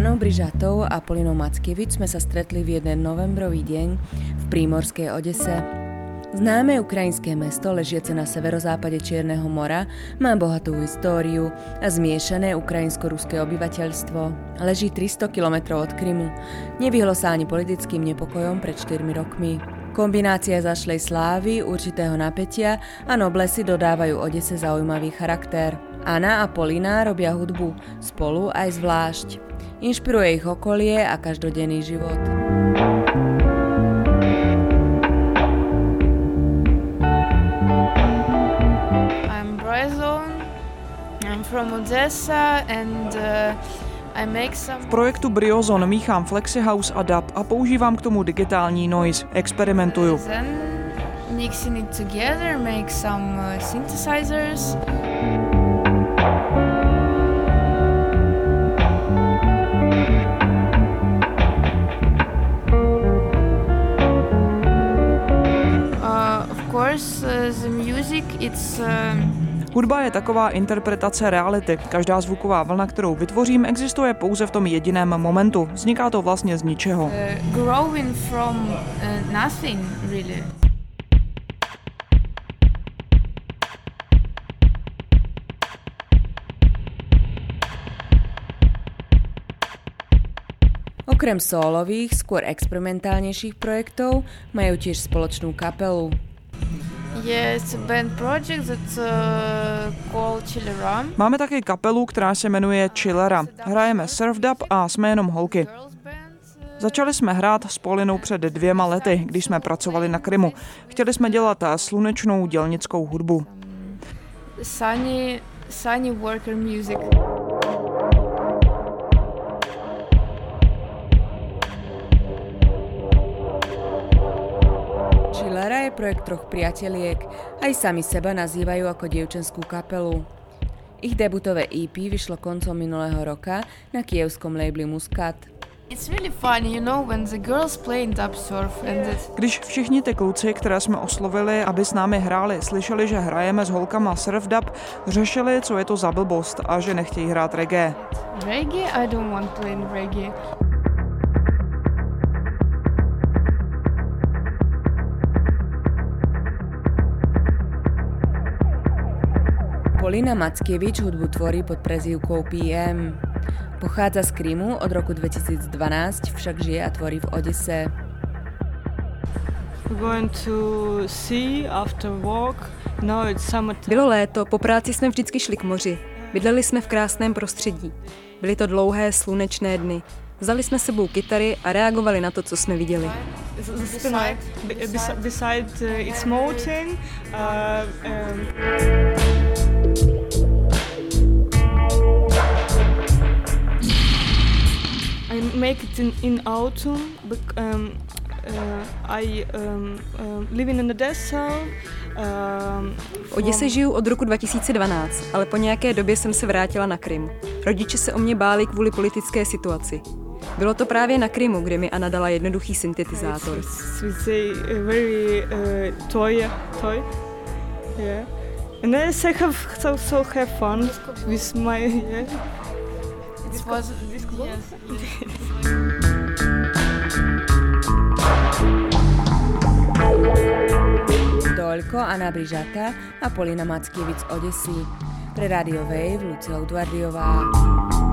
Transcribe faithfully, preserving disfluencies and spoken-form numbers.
Annou Bryžatou a Polinou Matskevič sme sa stretli v jeden novembrový deň v prímorskej Odese. Známe ukrajinské mesto, ležiace na severozápade Čierneho mora, má bohatú históriu a zmiešané ukrajinsko-ruské obyvateľstvo. Leží tristo kilometrov od Krymu. Nevyhlo sa ani politickým nepokojom pred štyrmi rokmi. Kombinácia zašlej slávy, určitého napätia a noblesy dodávajú Odese zaujímavý charakter. Anna a Polina robia hudbu, spolu aj zvlášť. Inšpiruje ich okolie a každodenný život. I'm Bryozone, I'm from Odessa and uh, I make some... V projektu Bryozone míchám FlexiHouse a dub a používám k tomu digitální noise. Experimentuju. Then mixing it together, make some uh, synthesizers. Hudba je taková interpretace reality. Každá zvuková vlna, kterou vytvořím, existuje pouze v tom jediném momentu. Vzniká to vlastně z ničeho. Growing from nothing, really. Okrem sólových, skôr experimentálnejších projektov, majú tiež spoločnú kapelu. Yes, band project that's uh, called Chillera. Máme také kapelu, která se jmenuje Chillera. Hrajeme surf dub a jsme jenom holky. Začali jsme hrát s Polinou před dvěma lety, když jsme pracovali na Krymu. Chtěli jsme dělat slunečnou dělnickou hudbu. Sunny, sunny worker music. Chillera je projekt troch priateliek, aj sami seba nazývajú ako dievčenskú kapelu. Ich debutové é pé vyšlo koncom minulého roka na kijevskom labeli Muscat. It's really funny, you know, when the girls play in dub surf and it... Když všichni ty kluci, které jsme oslovili, aby s námi hráli, slyšeli, že hrajeme s holkama surf dub, řešili, co je to za blbost a že nechtějí hrát reggae. Reggae? I don't want to play in reggae. Polina Matskevych hudbu tvorí pod prezývkou pé em. Pochádza z Krymu, od roku dva tisíce dvanásť však žije a tvorí v Odese. Bylo léto, po práci jsme vždycky šli k moři. Bydleli jsme v krásném prostředí. Byly to dlouhé slunečné dny. Vzali jsme sebou kytary a reagovali na to, co jsme viděli. I make it in, in autumn, but, um, uh, I um, uh, living in Odessa. Um, v Oděse žiju od roku dva tisíce dvanáct, ale po nějaké době jsem se vrátila na Krym. Rodiče se o mě báli kvůli politické situaci. Bylo to právě na Krymu, kde mi Anna dala jednoduchý syntetizátor. It's, it's a very uh, toy, toy, yeah. And I have also have fun with my. Yeah. This was, this was? Yes. Toľko Anna Bryžata a Polina Matskevych z Odesy. Pre Radio Wave Lucia Udvardiová.